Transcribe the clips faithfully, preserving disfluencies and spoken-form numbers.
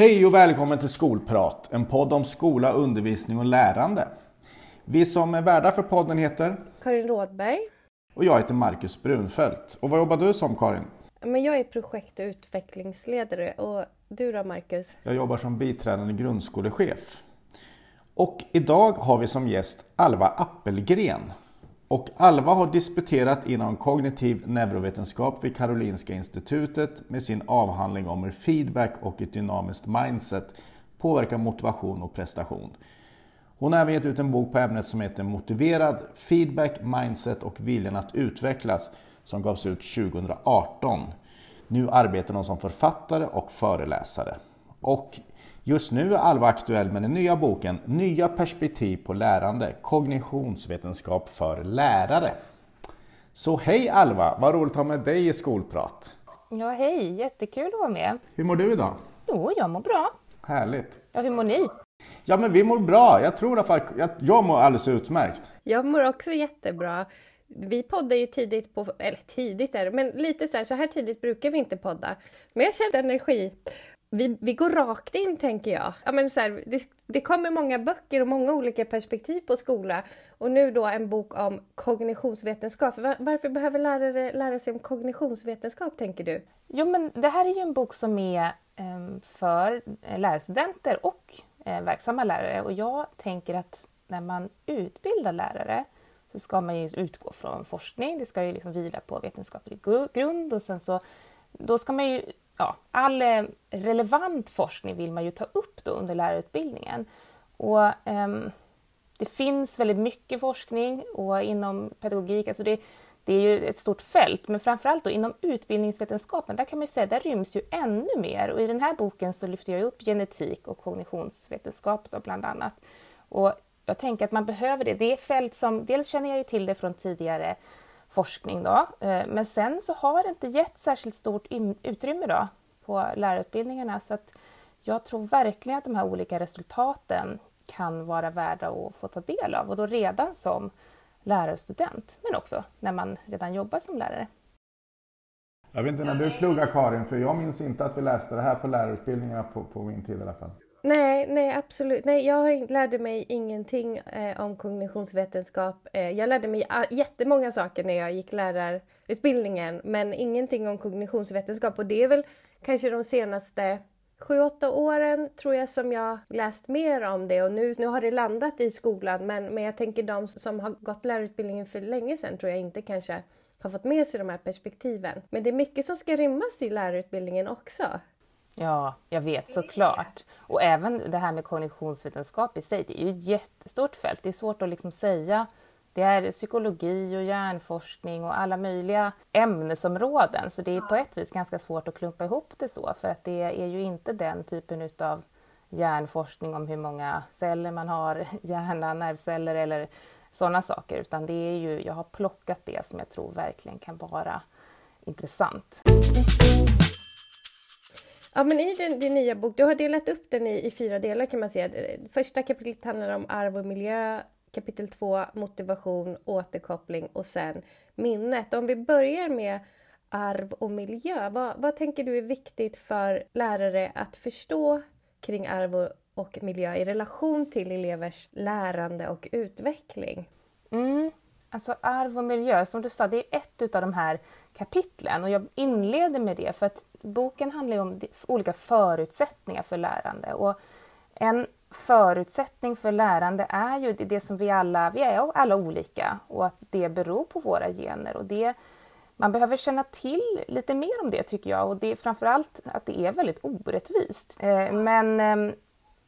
Hej och välkommen till Skolprat, en podd om skola, undervisning och lärande. Vi som är värdar för podden heter Karin Rådberg. Och jag heter Markus Brunfelt. Och vad jobbar du som, Karin? Men jag är projekt- och utvecklingsledare. Och du då, Markus? Jag jobbar som biträdande grundskolechef. Och idag har vi som gäst Alva Appelgren. Och Alva har disputerat inom kognitiv neurovetenskap vid Karolinska institutet med sin avhandling om hur feedback och ett dynamiskt mindset påverkar motivation och prestation. Hon har även gett ut en bok på ämnet som heter Motiverad feedback, mindset och viljan att utvecklas som gavs ut tjugo arton. Nu arbetar hon som författare och föreläsare. Och just nu är Alva aktuell med den nya boken Nya perspektiv på lärande, kognitionsvetenskap för lärare. Så hej Alva, vad roligt att ha med dig i Skolprat. Ja hej, jättekul att vara med. Hur mår du idag? Jo, jag mår bra. Härligt. Ja, hur mår ni? Ja men vi mår bra, jag tror att jag mår alldeles utmärkt. Jag mår också jättebra. Vi poddar ju tidigt på, eller tidigt är det, men lite så här, så här tidigt brukar vi inte podda. Men jag känner energi. Vi, vi går rakt in, tänker jag. Ja, men så här, det, det kommer många böcker och många olika perspektiv på skola. Och nu då en bok om kognitionsvetenskap. Var, varför behöver lärare lära sig om kognitionsvetenskap, tänker du? Jo, men det här är ju en bok som är eh, för lärarstudenter och eh, verksamma lärare. Och jag tänker att när man utbildar lärare så ska man ju utgå från forskning. Det ska ju liksom vila på vetenskaplig grund. Och sen så, då ska man ju... Ja, all relevant forskning vill man ju ta upp då under lärarutbildningen. Och, eh, det finns väldigt mycket forskning och inom pedagogik, alltså det, det är ju ett stort fält. Men framförallt då inom utbildningsvetenskapen, där kan man ju säga där ryms ju ännu mer. Och i den här boken så lyfter jag upp genetik och kognitionsvetenskap då bland annat. Och jag tänker att man behöver det. Det är fält som, dels känner jag ju till det från tidigare forskning då, men sen så har det inte gett särskilt stort utrymme då på lärarutbildningarna, så att jag tror verkligen att de här olika resultaten kan vara värda att få ta del av, och då redan som lärarstudent men också när man redan jobbar som lärare. Jag vet inte när du pluggar, Karin, för jag minns inte att vi läste det här på lärarutbildningarna på, på min tid i alla fall. Nej, nej absolut. Nej, jag lärde mig ingenting eh, om kognitionsvetenskap. Eh, jag lärde mig jättemånga saker när jag gick lärarutbildningen, men ingenting om kognitionsvetenskap. Och det är väl kanske de senaste sju åtta åren tror jag som jag läst mer om det. Och nu, nu har det landat i skolan, men, men jag tänker de som har gått lärarutbildningen för länge sedan tror jag inte kanske har fått med sig de här perspektiven. Men det är mycket som ska rymmas i lärarutbildningen också. Ja, jag vet såklart. Och även det här med kognitionsvetenskap i sig, det är ju ett jättestort fält. Det är svårt att liksom säga. Det är psykologi och hjärnforskning och alla möjliga ämnesområden. Så det är på ett vis ganska svårt att klumpa ihop det så. För att det är ju inte den typen av hjärnforskning om hur många celler man har, hjärna, nervceller eller sådana saker. Utan det är ju, jag har plockat det som jag tror verkligen kan vara intressant. Ja, men i din, din nya bok, du har delat upp den i, i fyra delar kan man säga. Första kapitlet handlar om arv och miljö, kapitel två motivation, återkoppling och sen minnet. Om vi börjar med arv och miljö, vad, vad tänker du är viktigt för lärare att förstå kring arv och, och miljö i relation till elevers lärande och utveckling? Mm. Alltså arv och miljö, som du sa, det är ett av de här kapitlen och jag inleder med det för att boken handlar ju om olika förutsättningar för lärande. Och en förutsättning för lärande är ju det som vi alla, vi är alla olika och att det beror på våra gener. Och det, man behöver känna till lite mer om det tycker jag, och det är framförallt att det är väldigt orättvist. Men...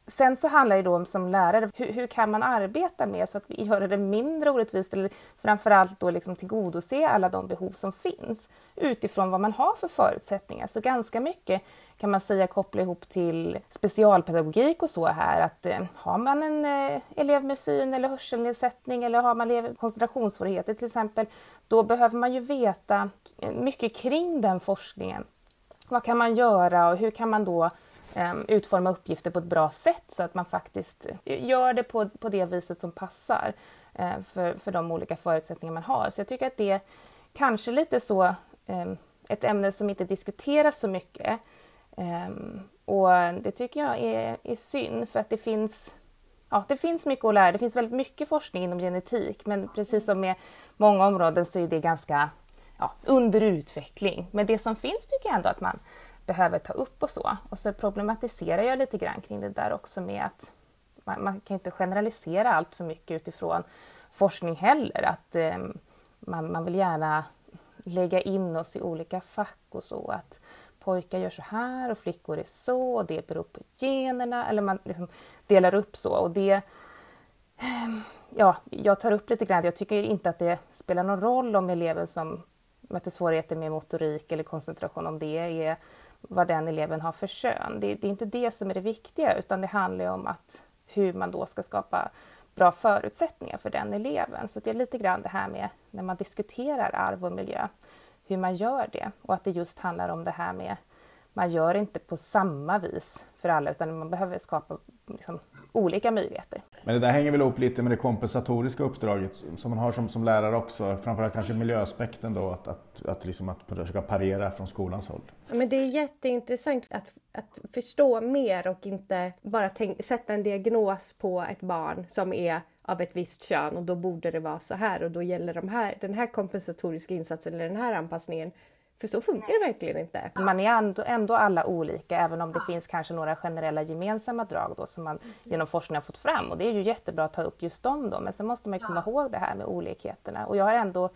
Sen så handlar det då om som lärare, hur, hur kan man arbeta med så att vi gör det mindre orättvist eller framförallt då liksom tillgodose alla de behov som finns utifrån vad man har för förutsättningar. Så ganska mycket kan man säga koppla ihop till specialpedagogik och så här, att eh, har man en eh, elev med syn eller hörselnedsättning eller har man elev, koncentrationssvårigheter till exempel, då behöver man ju veta mycket kring den forskningen. Vad kan man göra och hur kan man då utforma uppgifter på ett bra sätt så att man faktiskt gör det på, på det viset som passar för, för de olika förutsättningar man har. Så jag tycker att det är kanske lite så ett ämne som inte diskuteras så mycket Och det tycker jag är, är synd, för att det finns, ja, det finns mycket att lära. Det finns väldigt mycket forskning inom genetik, men precis som med många områden så är det ganska ja, underutveckling. Men det som finns tycker jag ändå att man behöver ta upp och så. Och så problematiserar jag lite grann kring det där också med att man, man kan inte generalisera allt för mycket utifrån forskning heller. Att eh, man, man vill gärna lägga in oss i olika fack och så. Att pojkar gör så här och flickor är så och det beror på generna. Eller man liksom delar upp så. Och det, ja, jag tar upp lite grann. Jag tycker inte att det spelar någon roll om eleven som möter svårigheter med motorik eller koncentration, om det är vad den eleven har för kön. Det, det är inte det som är det viktiga, utan det handlar om att hur man då ska skapa bra förutsättningar för den eleven. Så det är lite grann det här med när man diskuterar arv och miljö, hur man gör det. Och att det just handlar om det här med, man gör inte på samma vis för alla, utan man behöver skapa liksom olika möjligheter. Men det där hänger väl ihop lite med det kompensatoriska uppdraget som man har som, som lärare också. Framförallt kanske miljöaspekten då, att, att, att, liksom att försöka parera från skolans håll. Ja, men det är jätteintressant att, att förstå mer och inte bara tänk, sätta en diagnos på ett barn som är av ett visst kön och då borde det vara så här. Och då gäller de här, den här kompensatoriska insatsen eller den här anpassningen. För så funkar det verkligen inte. Man är ändå, ändå alla olika, även om det finns kanske några generella gemensamma drag då, som man genom forskning har fått fram. Och det är ju jättebra att ta upp just dem då. Men sen måste man ju komma ihåg det här med olikheterna. Och jag har ändå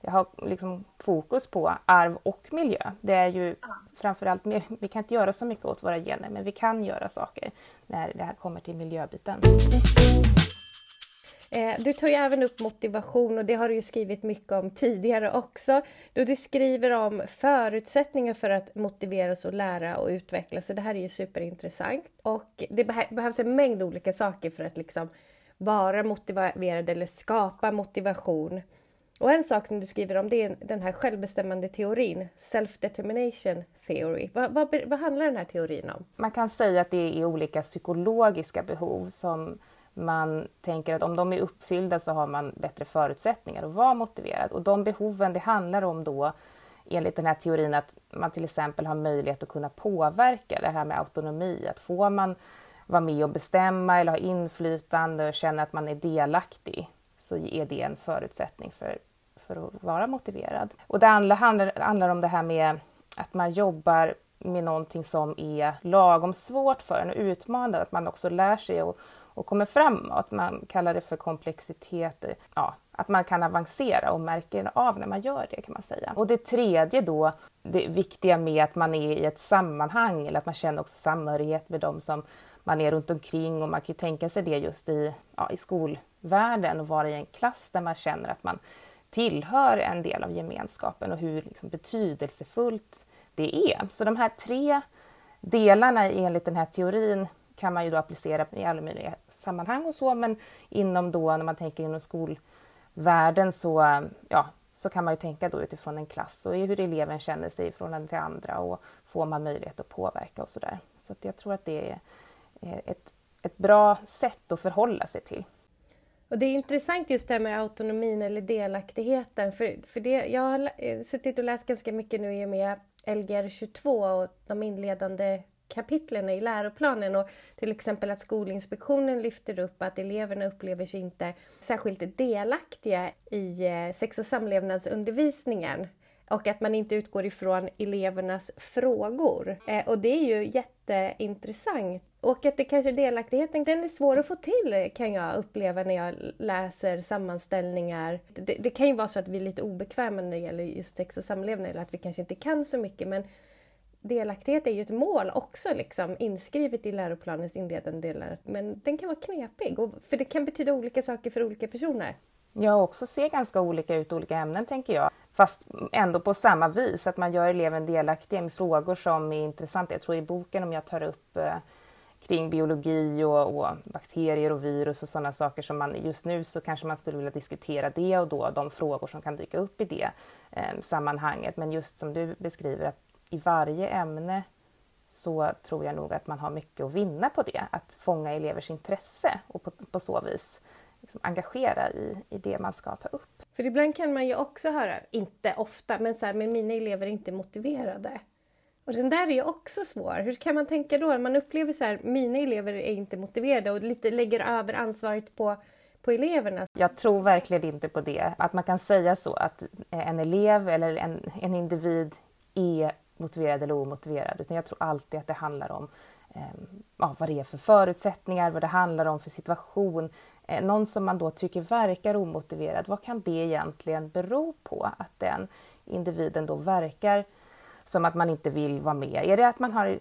jag har liksom fokus på arv och miljö. Det är ju framförallt, vi kan inte göra så mycket åt våra gener, men vi kan göra saker när det här kommer till miljöbiten. Du tar ju även upp motivation, och det har du ju skrivit mycket om tidigare också. Då du skriver om förutsättningar för att motiveras och lära och utvecklas. Så det här är ju superintressant. Och det behövs en mängd olika saker för att liksom vara motiverad eller skapa motivation. Och en sak som du skriver om, det är den här självbestämmande teorin, Self-determination theory. Vad, vad, vad handlar den här teorin om? Man kan säga att det är olika psykologiska behov som man tänker att om de är uppfyllda så har man bättre förutsättningar att vara motiverad. Och de behoven det handlar om då, enligt den här teorin, att man till exempel har möjlighet att kunna påverka, det här med autonomi. Att får man vara med och bestämma eller ha inflytande och känna att man är delaktig, så är det en förutsättning för, för att vara motiverad. Och det andra handlar, handlar om det här med att man jobbar med någonting som är lagom svårt för en och utmanande. Att man också lär sig att och kommer framåt. Man kallar det för komplexitet. Ja, att man kan avancera och märker av när man gör det, kan man säga. Och det tredje då, det viktiga med att man är i ett sammanhang, eller att man känner också samhörighet med dem som man är runt omkring. Och man kan ju tänka sig det just i, ja, i skolvärlden, och vara i en klass där man känner att man tillhör en del av gemenskapen och hur liksom betydelsefullt det är. Så de här tre delarna enligt den här teorin kan man ju då applicera i alla möjliga sammanhang och så, men inom då, när man tänker inom skolvärlden så, ja, så kan man ju tänka då utifrån en klass och hur eleven känner sig i förhållande till andra och får man möjlighet att påverka och sådär. Så att jag tror att det är ett, ett bra sätt att förhålla sig till. Och det är intressant just det här med autonomin eller delaktigheten, för, för det, jag har suttit och läst ganska mycket nu i och med L G R tjugotvå och de inledande kapitlen i läroplanen, och till exempel att Skolinspektionen lyfter upp att eleverna upplever sig inte särskilt delaktiga i sex- och samlevnadsundervisningen, och att man inte utgår ifrån elevernas frågor. Och det är ju jätteintressant. Och att det kanske delaktigheten, den är svår att få till, kan jag uppleva när jag läser sammanställningar. Det, det kan ju vara så att vi är lite obekväma när det gäller just sex och samlevnad, eller att vi kanske inte kan så mycket, men delaktighet är ju ett mål också liksom, inskrivet i läroplanens inledande delar. Men den kan vara knepig, och för det kan betyda olika saker för olika personer. Jag också ser ganska olika ut olika ämnen, tänker jag. Fast ändå på samma vis, att man gör eleven delaktig med frågor som är intressanta. Jag tror i boken, om jag tar upp eh, kring biologi och, och bakterier och virus och sådana saker som man just nu, så kanske man skulle vilja diskutera det, och då de frågor som kan dyka upp i det eh, sammanhanget. Men just som du beskriver, att i varje ämne så tror jag nog att man har mycket att vinna på det. Att fånga elevers intresse och på, på så vis liksom engagera i, i det man ska ta upp. För ibland kan man ju också höra, inte ofta, men så här, men mina elever är inte motiverade. Och den där är ju också svår. Hur kan man tänka då? Man upplever så här, mina elever är inte motiverade och lite lägger över ansvaret på, på eleverna. Jag tror verkligen inte på det. Att man kan säga så att en elev eller en, en individ är motiverad eller omotiverad. Utan jag tror alltid att det handlar om eh, vad det är för förutsättningar, vad det handlar om för situation. Eh, någon som man då tycker verkar omotiverad, vad kan det egentligen bero på att den individen då verkar som att man inte vill vara med? Är det att man har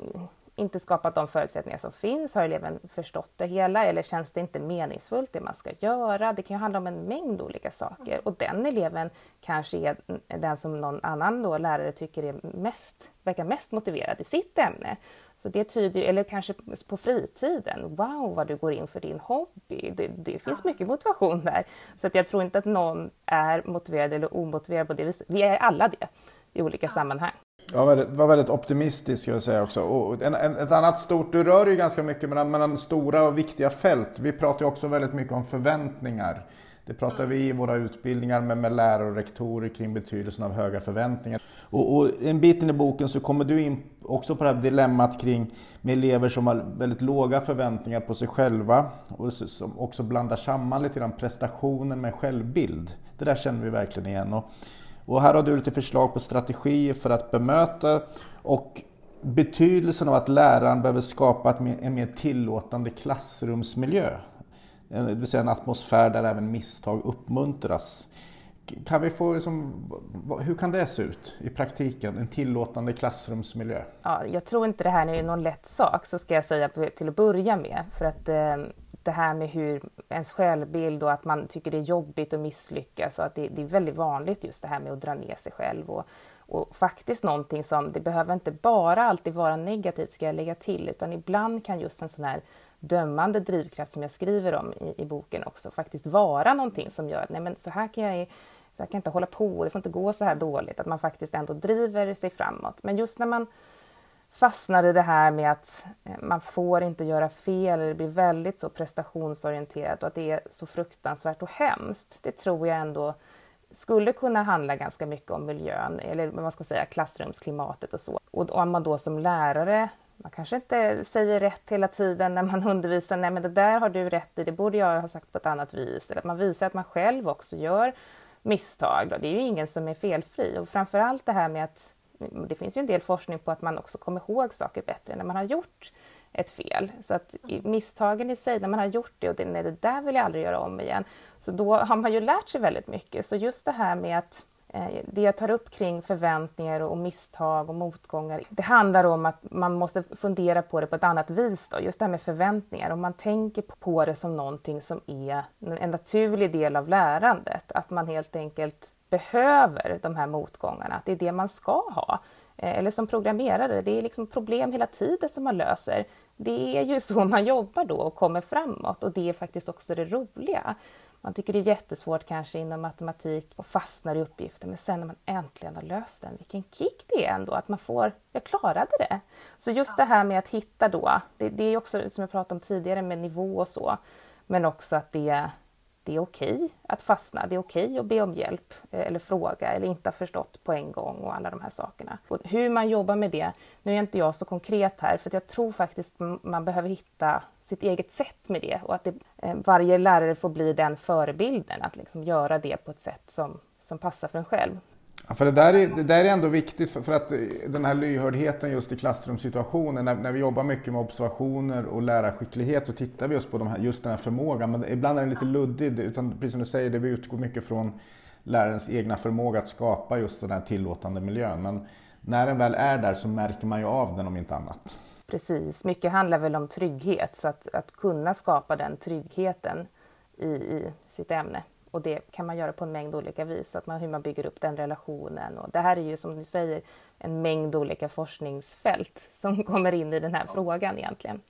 inte skapat de förutsättningar som finns? Har eleven förstått det hela? Eller känns det inte meningsfullt det man ska göra? Det kan ju handla om en mängd olika saker. Och den eleven kanske är den som någon annan då, lärare tycker är mest, verkar mest motiverad i sitt ämne. Så det tyder, eller kanske på fritiden. Wow, vad du går in för din hobby. Det, det finns mycket motivation där. Så att jag tror inte att någon är motiverad eller omotiverad på det viset. Vi är alla det i olika sammanhang. Ja, det var väldigt optimistiskt ska jag säga också. Och en, en, ett annat stort, du rör ju ganska mycket mellan, mellan stora och viktiga fält. Vi pratar ju också väldigt mycket om förväntningar. Det pratar vi i våra utbildningar med, med lärare och rektorer kring betydelsen av höga förväntningar. Och, och en bit in i boken så kommer du in också på det här dilemmat kring med elever som har väldigt låga förväntningar på sig själva. Och som också blandar samman lite grann prestationen med självbild. Det där känner vi verkligen igen. Och, Och här har du lite förslag på strategier för att bemöta och betydelsen av att läraren behöver skapa en mer tillåtande klassrumsmiljö. Det vill säga en atmosfär där även misstag uppmuntras. Kan vi få liksom, hur kan det se ut i praktiken, en tillåtande klassrumsmiljö? Ja, jag tror inte det här är någon lätt sak, så ska jag säga till att börja med. För att eh... det här med hur ens självbild och att man tycker det är jobbigt att misslyckas och att det, det är väldigt vanligt just det här med att dra ner sig själv och, och faktiskt någonting som, det behöver inte bara alltid vara negativt ska jag lägga till, utan ibland kan just en sån här dömande drivkraft som jag skriver om i, i boken också faktiskt vara någonting som gör att nej men så här kan jag, så här kan jag inte hålla på, det får inte gå så här dåligt, att man faktiskt ändå driver sig framåt. Men just när man fastnar i det här med att man får inte göra fel eller det blir väldigt så prestationsorienterat och att det är så fruktansvärt och hemskt. Det tror jag ändå skulle kunna handla ganska mycket om miljön eller vad man ska säga, klassrumsklimatet och så. Och om man då som lärare, man kanske inte säger rätt hela tiden när man undervisar, nej men det där har du rätt i, det borde jag ha sagt på ett annat vis. Eller att man visar att man själv också gör misstag. Det är ju ingen som är felfri och framförallt det här med att det finns ju en del forskning på att man också kommer ihåg saker bättre när man har gjort ett fel. Så att misstagen i sig, när man har gjort det och det, nej, det där vill jag aldrig göra om igen. Så då har man ju lärt sig väldigt mycket. Så just det här med att eh, det jag tar upp kring förväntningar och misstag och motgångar. Det handlar om att man måste fundera på det på ett annat vis då. Just det här med förväntningar. Om man tänker på det som någonting som är en naturlig del av lärandet. Att man helt enkelt behöver de här motgångarna, att det är det man ska ha. Eller som programmerare, det är liksom problem hela tiden som man löser. Det är ju så man jobbar då och kommer framåt och det är faktiskt också det roliga. Man tycker det är jättesvårt kanske inom matematik och fastnar i uppgifter, men sen när man äntligen har löst den, vilken kick det är ändå att man får, jag klarade det. Så just det här med att hitta då, det, det är också som jag pratade om tidigare med nivå och så, men också att det Det är okej att fastna, det är okej att be om hjälp eller fråga eller inte ha förstått på en gång och alla de här sakerna. Och hur man jobbar med det, nu är inte jag så konkret här för att jag tror faktiskt man behöver hitta sitt eget sätt med det och att det, varje lärare får bli den förebilden att liksom göra det på ett sätt som, som passar för en själv. Ja, för det där, är, det där är ändå viktigt för, för att den här lyhördheten just i klassrumssituationen, när, när vi jobbar mycket med observationer och lärarskicklighet så tittar vi just på de här, just den här förmågan, men ibland är den lite luddig, utan precis som du säger, det vi utgår mycket från lärarens egna förmåga att skapa just den här tillåtande miljön, men när den väl är där så märker man ju av den om inte annat. Precis, mycket handlar väl om trygghet, så att, att kunna skapa den tryggheten i, i sitt ämne. Och det kan man göra på en mängd olika vis, så att man, hur man bygger upp den relationen. Och det här är ju som du säger en mängd olika forskningsfält som kommer in i den här frågan egentligen.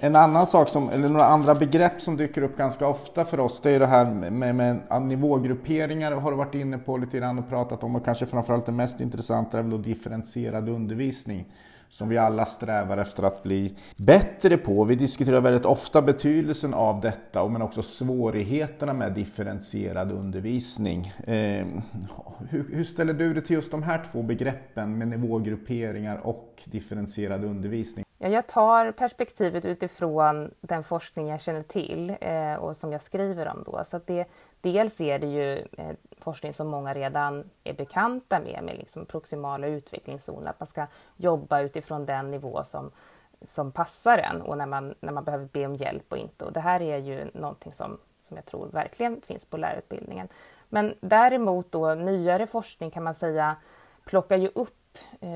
En annan sak, som, eller några andra begrepp som dyker upp ganska ofta för oss, det är det här med, med nivågrupperingar, har du varit inne på lite grann och pratat om, och kanske framförallt det mest intressanta är väl differentierad undervisning. som vi alla strävar efter att bli bättre på. Vi diskuterar väldigt ofta betydelsen av detta, men också svårigheterna med differentierad undervisning. Eh, hur, hur ställer du dig till just de här två begreppen med nivågrupperingar och differentierad undervisning? Jag tar perspektivet utifrån den forskning jag känner till och som jag skriver om då. Så att det, dels är det ju forskning som många redan är bekanta med, med liksom proximala utvecklingszoner, att man ska jobba utifrån den nivå som, som passar en och när man, när man behöver be om hjälp och inte. Och det här är ju någonting som, som jag tror verkligen finns på lärarutbildningen. Men däremot då, nyare forskning kan man säga plockar ju upp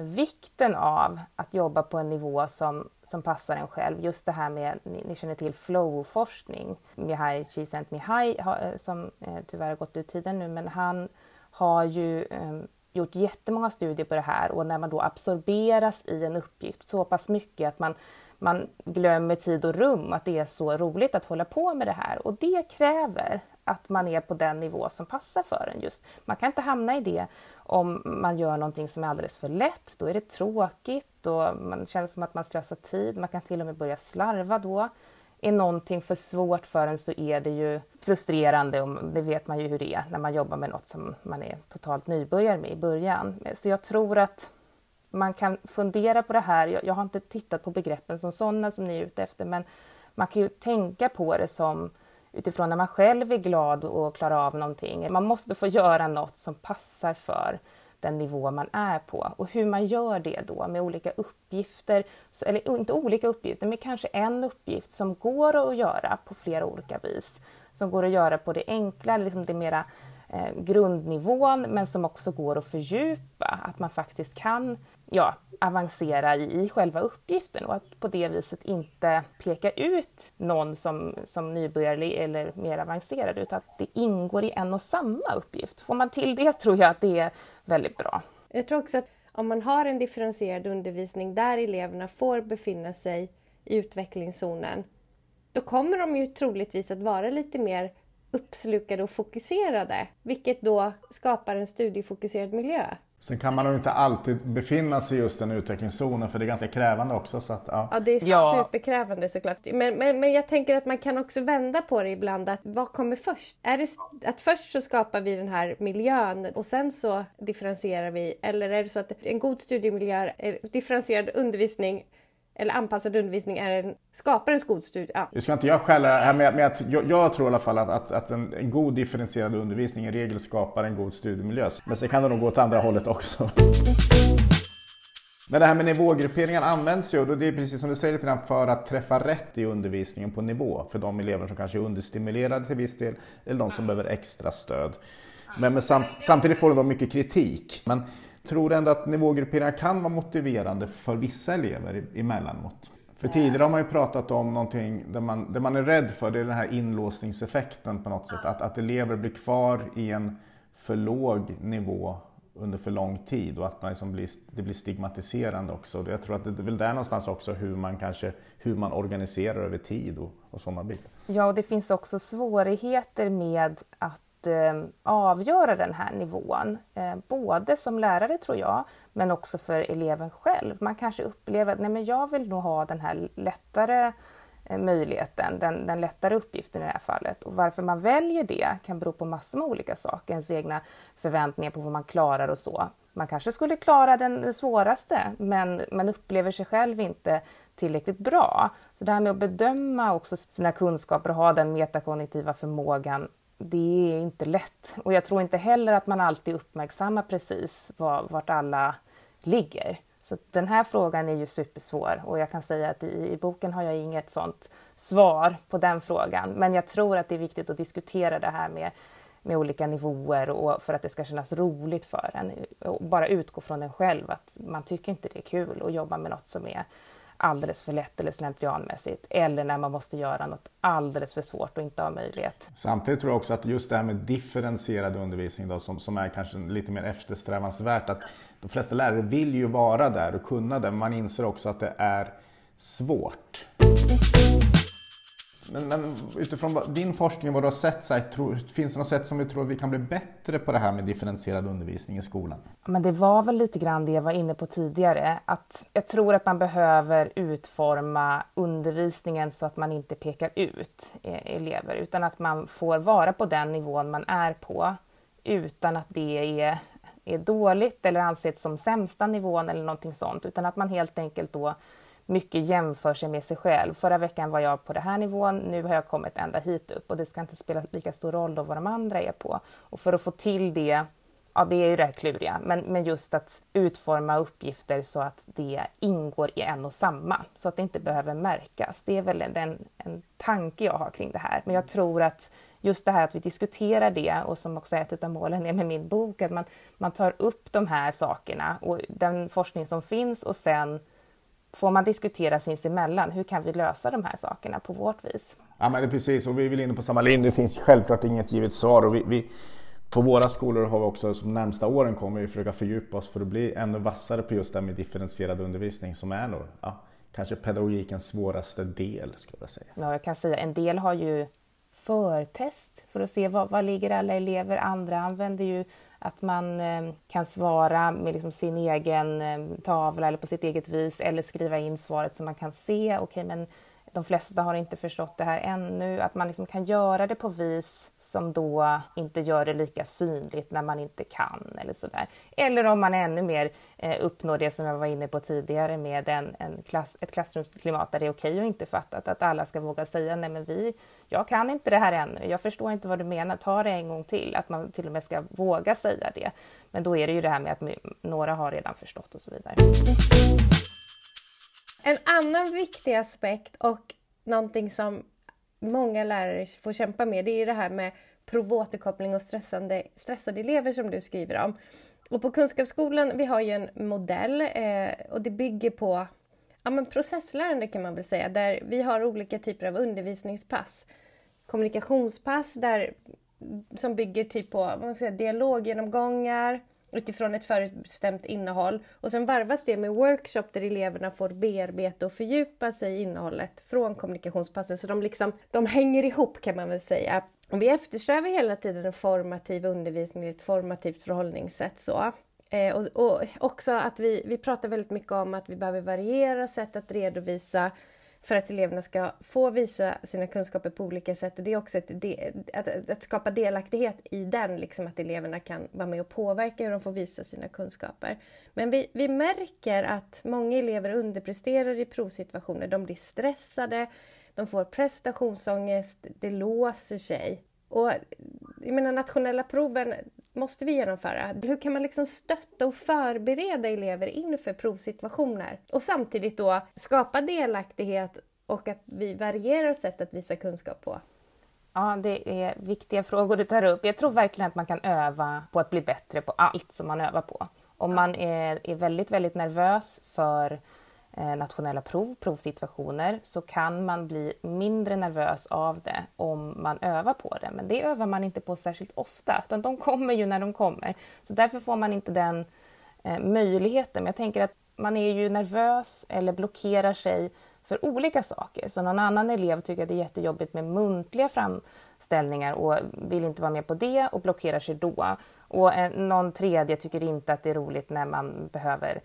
vikten av att jobba på en nivå som, som passar en själv. Just det här med, ni, ni känner till flow-forskning. Mihaly Csikszentmihalyi, som eh, tyvärr har gått ut tiden nu, men han har ju eh, gjort jättemånga studier på det här. Och när man då absorberas i en uppgift så pass mycket att man, man glömmer tid och rum, att det är så roligt att hålla på med det här. Och det kräver att man är på den nivå som passar för en just. Man kan inte hamna i det om man gör någonting som är alldeles för lätt. Då är det tråkigt och man känner som att man slösar tid. Man kan till och med börja slarva då. Är någonting för svårt för en så är det ju frustrerande. Och det vet man ju hur det är när man jobbar med något som man är totalt nybörjare med i början. Så jag tror att man kan fundera på det här. Jag har inte tittat på begreppen som sådana som ni är ute efter. Men man kan ju tänka på det som utifrån när man själv är glad och klarar av någonting. Man måste få göra något som passar för den nivå man är på. Och hur man gör det då med olika uppgifter. Eller inte olika uppgifter, men kanske en uppgift som går att göra på flera olika vis. Som går att göra på det enkla, liksom det mera eh, grundnivån. Men som också går att fördjupa. Att man faktiskt kan ja, avancera i, i själva uppgiften. Och att på det viset inte peka ut någon som, som nybörjare eller mer avancerad. Utan att det ingår i en och samma uppgift. Får man till det tror jag att det är väldigt bra. Jag tror också att om man har en differentierad undervisning där eleverna får befinna sig i utvecklingszonen, då kommer de ju troligtvis att vara lite mer uppslukade och fokuserade, vilket då skapar en studiefokuserad miljö. Sen kan man ju inte alltid befinna sig i just den utvecklingszonen, för det är ganska krävande också. Så att, ja. ja, det är ja. superkrävande såklart. Men, men, men jag tänker att man kan också vända på det ibland, att vad kommer först? Är det att först så skapar vi den här miljön och sen så differentierar vi? Eller är det så att en god studiemiljö, differentierad undervisning eller anpassad undervisning är en, skapar en god studie. Ja. Jag ska inte jag skälla här, men jag, jag, jag tror i alla fall att, att, att en, en god differentierad undervisning i regel skapar en god studiemiljö. Men så kan det nog gå åt andra hållet också. Men det här med nivågrupperingen används ju, och det är precis som du säger lite grann, för att träffa rätt i undervisningen på nivå. För de elever som kanske är understimulerade till viss del eller de som behöver extra stöd. Men, men samt, samtidigt får de mycket kritik. Men tror ändå att nivågrupperingar kan vara motiverande för vissa elever emellanåt. För tidigare har man ju pratat om någonting där man, där man är rädd för, det är den här inlåsningseffekten på något sätt. Att, att elever blir kvar i en för låg nivå under för lång tid och att man liksom blir, det blir stigmatiserande också. Jag tror att det är väl där någonstans också hur man, kanske, hur man organiserar över tid och, och sådana bitar. Ja, och det finns också svårigheter med att avgöra den här nivån, både som lärare tror jag, men också för eleven själv. Man kanske upplever att nej, men jag vill nog ha den här lättare möjligheten, den, den lättare uppgiften i det här fallet. Och varför man väljer det kan bero på massor med olika saker, ens egna förväntningar på vad man klarar och så. Man kanske skulle klara den svåraste, men man upplever sig själv inte tillräckligt bra. Så det här med att bedöma också sina kunskaper och ha den metakognitiva förmågan, det är inte lätt. Och jag tror inte heller att man alltid uppmärksammar precis var, vart alla ligger. Så den här frågan är ju supersvår. Och jag kan säga att i, i boken har jag inget sånt svar på den frågan. Men jag tror att det är viktigt att diskutera det här med, med olika nivåer. Och för att det ska kännas roligt för en. Och bara utgå från den själv. Att man tycker inte det är kul att jobba med något som är alldeles för lätt eller slentrianmässigt, eller när man måste göra något alldeles för svårt och inte har möjlighet. Samtidigt tror jag också att just det här med differentierad undervisning då, som, som är kanske lite mer eftersträvansvärt, att de flesta lärare vill ju vara där och kunna det, men man inser också att det är svårt. Men, men utifrån din forskning, vad du har sett, så här, tror, finns det något sätt som du tror att vi kan bli bättre på det här med differentierad undervisning i skolan? Men det var väl lite grann det jag var inne på tidigare. Att jag tror att man behöver utforma undervisningen så att man inte pekar ut elever. Utan att man får vara på den nivån man är på utan att det är, är dåligt eller anses som sämsta nivån eller någonting sånt. Utan att man helt enkelt då mycket jämför sig med sig själv. Förra veckan var jag på den här nivån, nu har jag kommit ända hit upp. Och det ska inte spela lika stor roll då vad de andra är på. Och för att få till det, ja det är ju det här kluriga. Men, men just att utforma uppgifter så att det ingår i en och samma. Så att det inte behöver märkas. Det är väl en, en tanke jag har kring det här. Men jag tror att just det här att vi diskuterar det, och som också är ett av målen är med min bok. Att man, man tar upp de här sakerna och den forskning som finns och sen får man diskutera sinsemellan, hur kan vi lösa de här sakerna på vårt vis? Ja, men det är precis, och vi vill inne på samma linje. Det finns självklart inget givet svar. Och vi, vi, på våra skolor har vi också, som närmsta åren kommer vi försöka fördjupa oss för att bli ännu vassare på just det med differentierad undervisning som är då, ja, kanske pedagogikens svåraste del, skulle jag säga. Ja, jag kan säga en del har ju förtest för att se vad, vad ligger alla elever. Andra använder ju att man kan svara med liksom sin egen tavla eller på sitt eget vis. Eller skriva in svaret så man kan se. Okej, men de flesta har inte förstått det här ännu. Att man liksom kan göra det på vis som då inte gör det lika synligt när man inte kan. Eller sådär. Eller om man ännu mer uppnår det som jag var inne på tidigare med en, en klass, ett klassrumsklimat där det är okej och inte fattat. Att alla ska våga säga, nej men vi, jag kan inte det här ännu. Jag förstår inte vad du menar, ta det en gång till. Att man till och med ska våga säga det. Men då är det ju det här med att några har redan förstått och så vidare. En annan viktig aspekt och någonting som många lärare får kämpa med, det är ju det här med provåterkoppling och stressande, stressade elever som du skriver om. Och på Kunskapsskolan, vi har ju en modell eh, och det bygger på ja, men processlärande kan man väl säga, där vi har olika typer av undervisningspass. Kommunikationspass där, som bygger typ på vad man ska säga, dialoggenomgångar utifrån ett förutbestämt innehåll. Och sen varvas det med workshop där eleverna får bearbeta och fördjupa sig i innehållet från kommunikationspassen. Så de, liksom, de hänger ihop kan man väl säga. Och vi eftersträvar hela tiden en formativ undervisning, ett formativt förhållningssätt. Så. Eh, och, och också att vi, vi pratar väldigt mycket om att vi behöver variera sätt att redovisa för att eleverna ska få visa sina kunskaper på olika sätt. Och det är också ett de, att, att skapa delaktighet i den, liksom att eleverna kan vara med och påverka hur de får visa sina kunskaper. Men vi, vi märker att många elever underpresterar i provsituationer. De blir stressade, de får prestationsångest, det låser sig. Och jag menar, nationella proven måste vi genomföra. Hur kan man liksom stötta och förbereda elever inför provsituationer? Och samtidigt då skapa delaktighet och att vi varierar sätt att visa kunskap på. Ja, det är viktiga frågor du tar upp. Jag tror verkligen att man kan öva på att bli bättre på allt som man övar på. Om man är, är väldigt, väldigt nervös för nationella prov, provsituationer, så kan man bli mindre nervös av det om man övar på det. Men det övar man inte på särskilt ofta, utan de kommer ju när de kommer. Så därför får man inte den eh, möjligheten. Men jag tänker att man är ju nervös eller blockerar sig för olika saker. Så någon annan elev tycker att det är jättejobbigt med muntliga framställningar och vill inte vara med på det och blockerar sig då. Och eh, någon tredje tycker inte att det är roligt när man behöver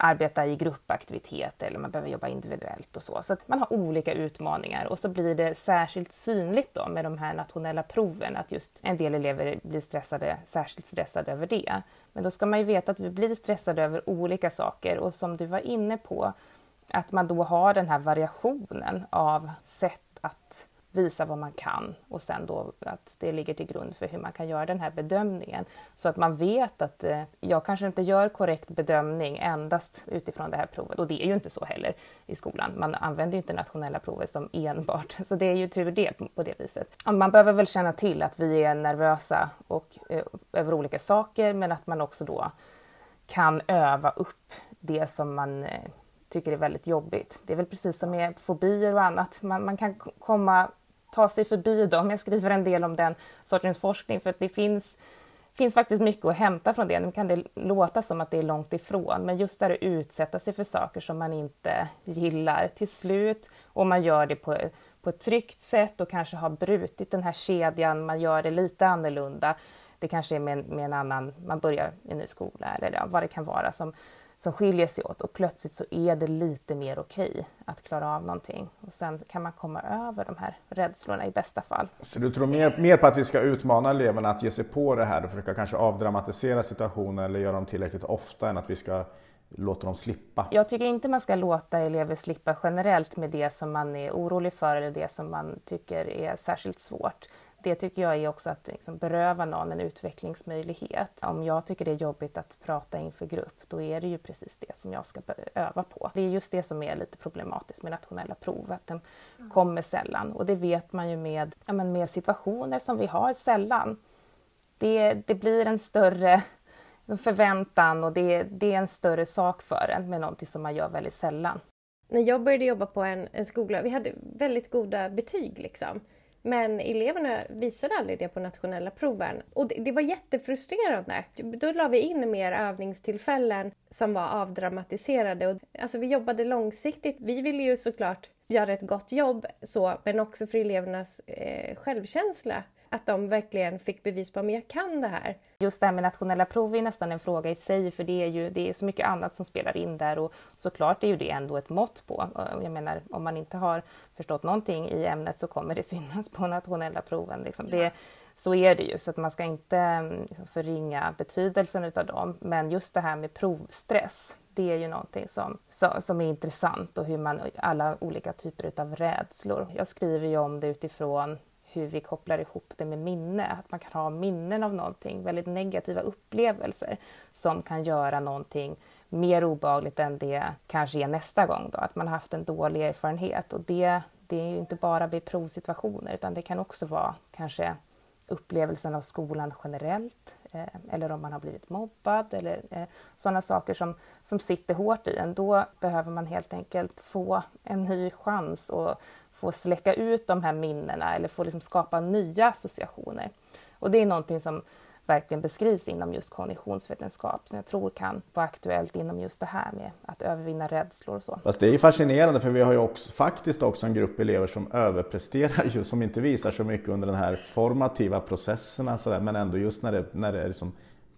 arbeta i gruppaktivitet eller man behöver jobba individuellt och så. Så att man har olika utmaningar och så blir det särskilt synligt då med de här nationella proven att just en del elever blir stressade, särskilt stressade över det. Men då ska man ju veta att vi blir stressade över olika saker och som du var inne på att man då har den här variationen av sätt att visa vad man kan och sen då att det ligger till grund för hur man kan göra den här bedömningen. Så att man vet att eh, jag kanske inte gör korrekt bedömning endast utifrån det här provet. Och det är ju inte så heller i skolan. Man använder ju inte nationella prover som enbart. Så det är ju tur det på det viset. Man behöver väl känna till att vi är nervösa och, eh, över olika saker, men att man också då kan öva upp det som man eh, tycker är väldigt jobbigt. Det är väl precis som med fobier och annat. Man, man kan komma... ta sig förbi dem. Jag skriver en del om den sortens forskning för att det finns, finns faktiskt mycket att hämta från det. Nu kan det låta som att det är långt ifrån, men just där att utsätta sig för saker som man inte gillar till slut och man gör det på, på ett tryggt sätt och kanske har brutit den här kedjan, man gör det lite annorlunda. Det kanske är med, med en annan, man börjar i en ny skola eller vad det kan vara som, som skiljer sig åt. Och plötsligt så är det lite mer okej att klara av någonting. Och sen kan man komma över de här rädslorna i bästa fall. Så du tror mer, mer på att vi ska utmana eleverna att ge sig på det här och försöka kanske avdramatisera situationen eller göra dem tillräckligt ofta än att vi ska låta dem slippa? Jag tycker inte man ska låta elever slippa generellt med det som man är orolig för eller det som man tycker är särskilt svårt. Det tycker jag är också att liksom beröva någon en utvecklingsmöjlighet. Om jag tycker det är jobbigt att prata inför grupp, då är det ju precis det som jag ska öva på. Det är just det som är lite problematiskt med nationella prov, att den mm. kommer sällan. Och det vet man ju med, ja, men med situationer som vi har sällan. Det, det blir en större förväntan och det, det är en större sak för en med någonting som man gör väldigt sällan. När jag började jobba på en, en skola, vi hade väldigt goda betyg liksom. Men eleverna visade aldrig det på nationella proven. Och det, det var jättefrustrerande. Då la vi in mer övningstillfällen som var avdramatiserade. Och, alltså, vi jobbade långsiktigt. Vi ville ju såklart göra ett gott jobb, så, men också för elevernas eh, självkänsla. Att de verkligen fick bevis på att jag kan det här. Just det här med nationella prov är nästan en fråga i sig. För det är ju det är så mycket annat som spelar in där. Och såklart är ju det ändå ett mått på. Jag menar, om man inte har förstått någonting i ämnet så kommer det synas på nationella proven. Liksom. Ja. Det, så är det ju. Så att man ska inte liksom förringa betydelsen utav dem. Men just det här med provstress. Det är ju någonting som, som är intressant. Och hur man, alla olika typer utav rädslor. Jag skriver ju om det utifrån hur vi kopplar ihop det med minne. Att man kan ha minnen av någonting. Väldigt negativa upplevelser som kan göra någonting mer obehagligt än det kanske är nästa gång. Då. Att man har haft en dålig erfarenhet. Och det, det är ju inte bara vid provsituationer, utan det kan också vara kanske upplevelsen av skolan generellt. Eh, eller om man har blivit mobbad. Eller eh, sådana saker som, som sitter hårt i en. Då behöver man helt enkelt få en ny chans och få släcka ut de här minnena eller få liksom skapa nya associationer. Och det är någonting som verkligen beskrivs inom just kognitionsvetenskap som jag tror kan vara aktuellt inom just det här med att övervinna rädslor och så. Fast det är fascinerande, för vi har ju också, faktiskt också en grupp elever som överpresterar ju, som inte visar så mycket under den här formativa processerna så där, men ändå just när det, när det är liksom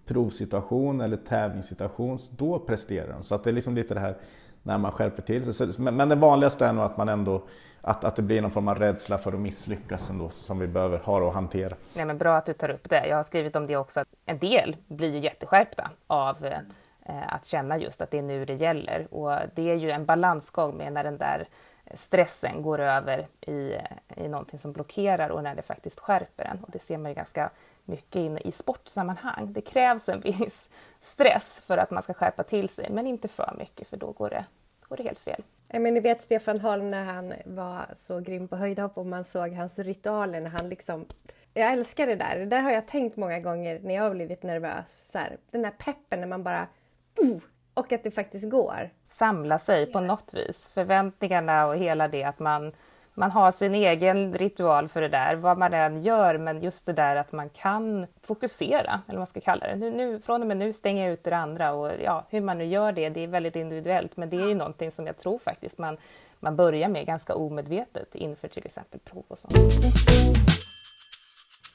provsituation eller tävlingssituation, då presterar de. Så att det är liksom lite det här när man skärper till sig. Men det vanligaste är nog att man ändå Att, att det blir någon form av rädsla för att misslyckas ändå, som vi behöver ha och hantera. Nej, men bra att du tar upp det. Jag har skrivit om det också. Att en del blir ju jätteskärpta av eh, att känna just att det är nu det gäller. Och det är ju en balansgång med när den där stressen går över i, i någonting som blockerar och när det faktiskt skärper den. Och det ser man ju ganska mycket in i sportsammanhang. Det krävs en viss stress för att man ska skärpa till sig, men inte för mycket, för då går det, går det helt fel. Men ni vet Stefan Holm när han var så grym på höjdhopp och man såg hans ritualer när han liksom... Jag älskar det där. Det där har jag tänkt många gånger när jag har blivit nervös. Så här, den där peppen när man bara... Uh, och att det faktiskt går. Samla sig på något vis. Förväntningarna och hela det att man, man har sin egen ritual för det där. Vad man än gör, men just det där att man kan fokusera. Eller vad man ska kalla det. Nu, nu, från och med nu stänger jag ut det andra. Och ja, hur man nu gör det, det är väldigt individuellt. Men det är ju någonting som jag tror faktiskt man, man börjar med ganska omedvetet inför till exempel prov och sånt.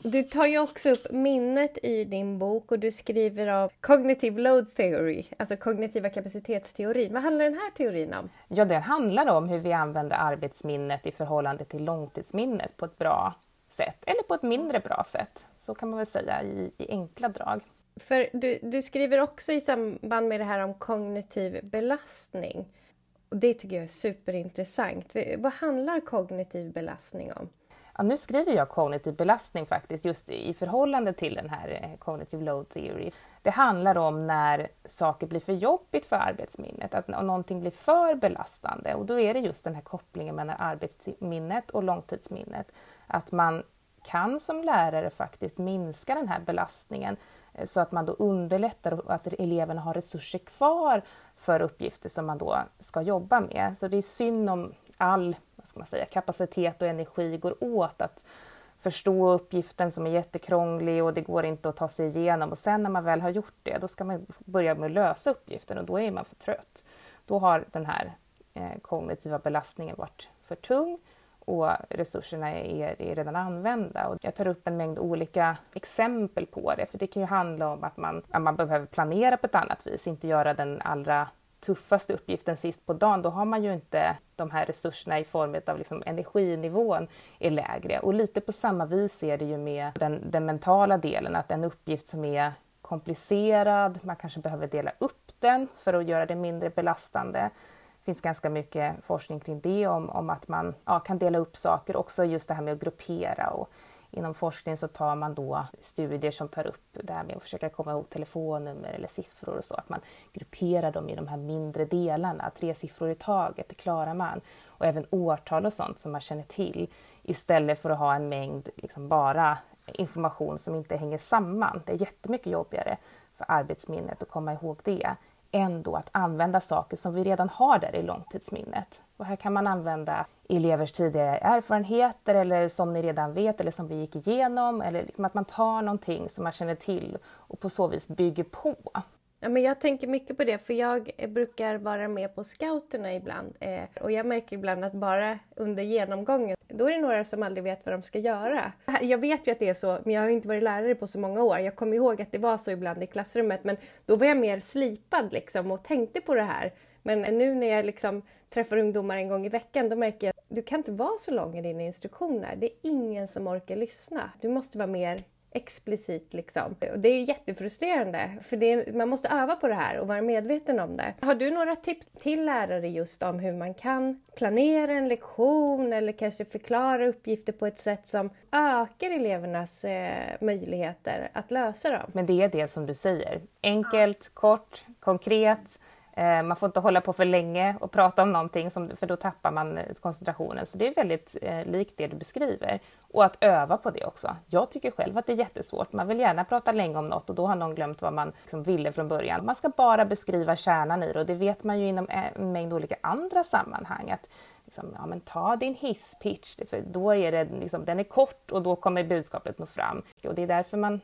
Du tar ju också upp minnet i din bok och du skriver om Cognitive Load Theory, alltså kognitiva kapacitetsteorin. Vad handlar den här teorin om? Ja, den handlar om hur vi använder arbetsminnet i förhållande till långtidsminnet på ett bra sätt, eller på ett mindre bra sätt, så kan man väl säga i, i enkla drag. För du, du skriver också i samband med det här om kognitiv belastning. Och det tycker jag är superintressant. Vad handlar kognitiv belastning om? Ja, nu skriver jag kognitiv belastning faktiskt just i förhållande till den här Cognitive Load Theory. Det handlar om när saker blir för jobbigt för arbetsminnet, att någonting blir för belastande. Och då är det just den här kopplingen mellan arbetsminnet och långtidsminnet. Att man kan som lärare faktiskt minska den här belastningen så att man då underlättar att eleverna har resurser kvar för uppgifter som man då ska jobba med. Så det är synd om all... Man säger, kapacitet och energi går åt att förstå uppgiften som är jättekrånglig och det går inte att ta sig igenom. Och sen när man väl har gjort det, då ska man börja med att lösa uppgiften och då är man för trött. Då har den här eh, kognitiva belastningen varit för tung och resurserna är, är redan använda. Och jag tar upp en mängd olika exempel på det, för det kan ju handla om att man, att man behöver planera på ett annat vis, inte göra den allra tuffaste uppgiften sist på dagen. Då har man ju inte de här resurserna i form av liksom energinivån är lägre. Och lite på samma vis är det ju med den, den mentala delen, att en uppgift som är komplicerad, man kanske behöver dela upp den för att göra det mindre belastande. Det finns ganska mycket forskning kring det, om, om att man ja, kan dela upp saker, också just det här med att gruppera. Och inom forskning så tar man då studier som tar upp det här med att försöka komma ihåg telefonnummer eller siffror och så, att man grupperar dem i de här mindre delarna, tre siffror i taget, det klarar man. Och även årtal och sånt som man känner till, istället för att ha en mängd liksom bara information som inte hänger samman. Det är jättemycket jobbigare för arbetsminnet att komma ihåg det, än då att använda saker som vi redan har där i långtidsminnet. Och här kan man använda elevers tidigare erfarenheter, eller som ni redan vet, eller som vi gick igenom, eller att man tar någonting som man känner till och på så vis bygger på. Ja, men jag tänker mycket på det, för jag brukar vara med på scouterna ibland. Eh, och jag märker ibland att bara under genomgången, då är det några som aldrig vet vad de ska göra. Jag vet ju att det är så, men jag har inte varit lärare på så många år. Jag kommer ihåg att det var så ibland i klassrummet, men då var jag mer slipad liksom, och tänkte på det här. Men nu när jag liksom träffar ungdomar en gång i veckan, då märker jag att du kan inte vara så lång i dina instruktioner. Det är ingen som orkar lyssna. Du måste vara mer explicit liksom. Och det är jättefrustrerande, för det är, man måste öva på det här och vara medveten om det. Har du några tips till lärare just om hur man kan planera en lektion eller kanske förklara uppgifter på ett sätt som ökar elevernas eh, möjligheter att lösa dem? Men det är det som du säger. Enkelt, kort, konkret. Eh, man får inte hålla på för länge och prata om någonting, som, för då tappar man koncentrationen. Så det är väldigt eh, likt det du beskriver. Och att öva på det också. Jag tycker själv att det är jättesvårt. Man vill gärna prata länge om något och då har någon glömt vad man liksom ville från början. Man ska bara beskriva kärnan i det, och det vet man ju inom en mängd olika andra sammanhang. Att liksom, ja, men ta din hisspitch, för då är det, liksom, den är kort och då kommer budskapet nå fram. Och det är därför man,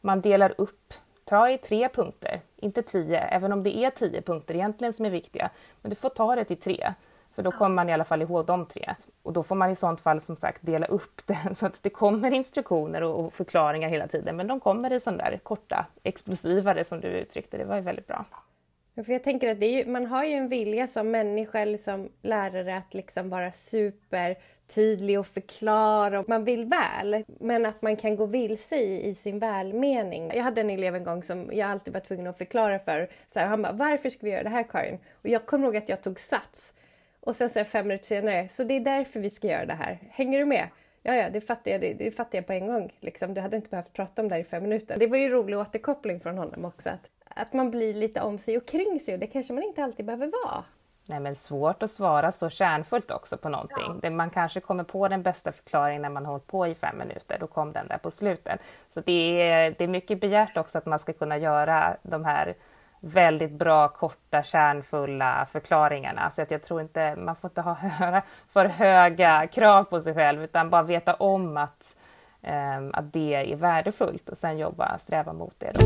man delar upp. Ta i tre punkter, inte tio, även om det är tio punkter egentligen som är viktiga. Men du får ta det till tre, för då kommer man i alla fall ihåg de tre. Och då får man i sånt fall som sagt dela upp det, så att det kommer instruktioner och förklaringar hela tiden. Men de kommer i sån där korta, explosivare som du uttryckte, det var ju väldigt bra. För jag tänker att det är ju, man har ju en vilja som människa, liksom lärare, att liksom vara supertydlig och förklara. Och man vill väl, men att man kan gå vilse i, i sin välmening. Jag hade en elev en gång som jag alltid var tvungen att förklara för. Så här, han bara, varför ska vi göra det här, Karin? Och jag kommer ihåg att jag tog sats. Och sen så här, fem minuter senare, så det är därför vi ska göra det här. Hänger du med? Ja, ja, det fattar jag, det, det fattar jag på en gång. Liksom. Du hade inte behövt prata om det här i fem minuter. Det var ju rolig återkoppling från honom också, att Att man blir lite om sig och kring sig, och det kanske man inte alltid behöver vara. Nej, men svårt att svara så kärnfullt också på någonting. Ja. Man kanske kommer på den bästa förklaringen när man hållit på i fem minuter. Då kom den där på slutet. Så det är, det är mycket begärt också att man ska kunna göra de här väldigt bra, korta, kärnfulla förklaringarna. Så att jag tror inte, man får inte ha för höga krav på sig själv, utan bara veta om att, att det är värdefullt och sen jobba, sträva mot det då.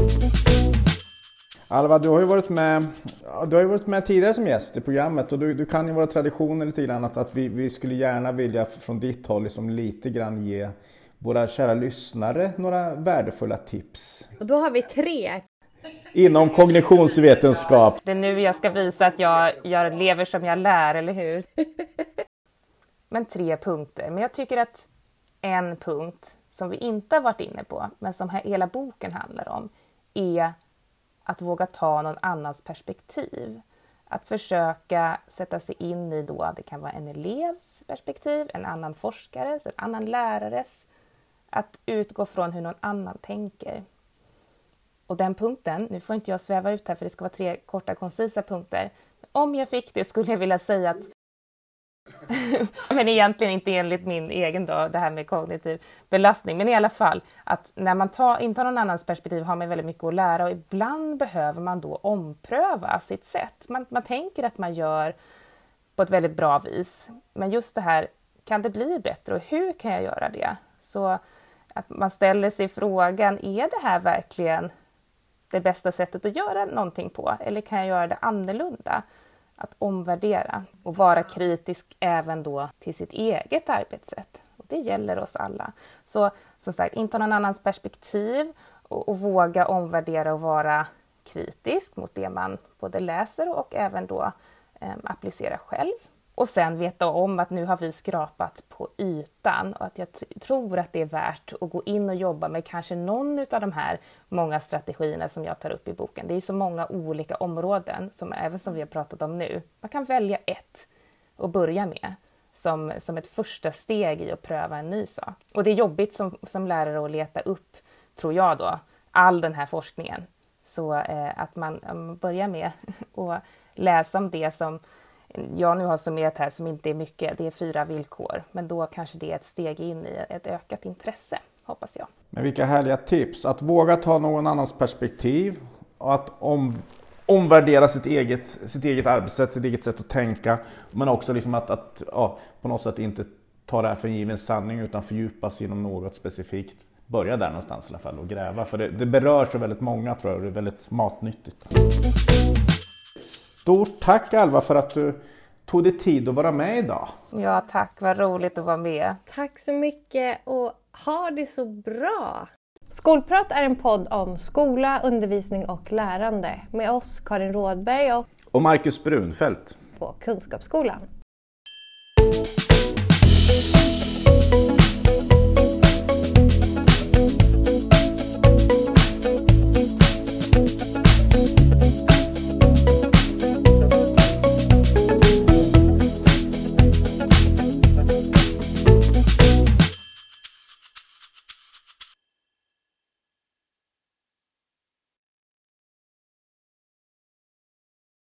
Alva, du har ju varit med, du har ju varit med tidigare som gäst i programmet, och du, du kan ju våra traditioner lite grann, att, att vi, vi skulle gärna vilja från ditt håll liksom lite grann ge våra kära lyssnare några värdefulla tips. Och då har vi tre. Inom kognitionsvetenskap. Det är nu jag ska visa att jag, jag lever som jag lär, eller hur? Men tre punkter. Men jag tycker att en punkt som vi inte har varit inne på, men som här hela boken handlar om, är att våga ta någon annans perspektiv. Att försöka sätta sig in i då, det kan vara en elevs perspektiv, en annan forskares, en annan lärares. Att utgå från hur någon annan tänker. Och den punkten, nu får inte jag sväva ut här, för det ska vara tre korta, koncisa punkter. Om jag fick det skulle jag vilja säga att men egentligen inte enligt min egen då, det här med kognitiv belastning, men i alla fall att när man tar, inte har någon annans perspektiv har man väldigt mycket att lära, och ibland behöver man då ompröva sitt sätt. Man, man tänker att man gör på ett väldigt bra vis, men just det här, kan det bli bättre och hur kan jag göra det? Så att man ställer sig frågan, är det här verkligen det bästa sättet att göra någonting på, eller kan jag göra det annorlunda? att omvärdera och vara kritisk även då till sitt eget arbetssätt. Och det gäller oss alla. Så som sagt, inte någon annans perspektiv och, och våga omvärdera och vara kritisk mot det man både läser och även då eh, applicera själv. Och sen veta om att nu har vi skrapat på ytan och att jag t- tror att det är värt att gå in och jobba med kanske någon av de här många strategierna som jag tar upp i boken. Det är så många olika områden, som även som vi har pratat om nu. Man kan välja ett och börja med som, som ett första steg i att pröva en ny sak. Och det är jobbigt som, som lärare att leta upp, tror jag då, all den här forskningen. Så eh, att man, man börjar med att läsa om det som jag nu har summerat här, som inte är mycket, det är fyra villkor. Men då kanske det är ett steg in i ett ökat intresse, hoppas jag. Men vilka härliga tips. Att våga ta någon annans perspektiv och att om, omvärdera sitt eget, sitt eget arbetssätt, sitt eget sätt att tänka. Men också liksom att, att ja, på något sätt inte ta det här för en given sanning utan fördjupas inom något specifikt. Börja där någonstans i alla fall och gräva. För det, det berör så väldigt många, tror jag, och det är väldigt matnyttigt. Stort tack Alva för att du tog dig tid att vara med idag. Ja tack, vad roligt att vara med. Tack så mycket och ha det så bra. Skolprat är en podd om skola, undervisning och lärande. Med oss Karin Rådberg och, och Markus Brunfelt på Kunskapsskolan.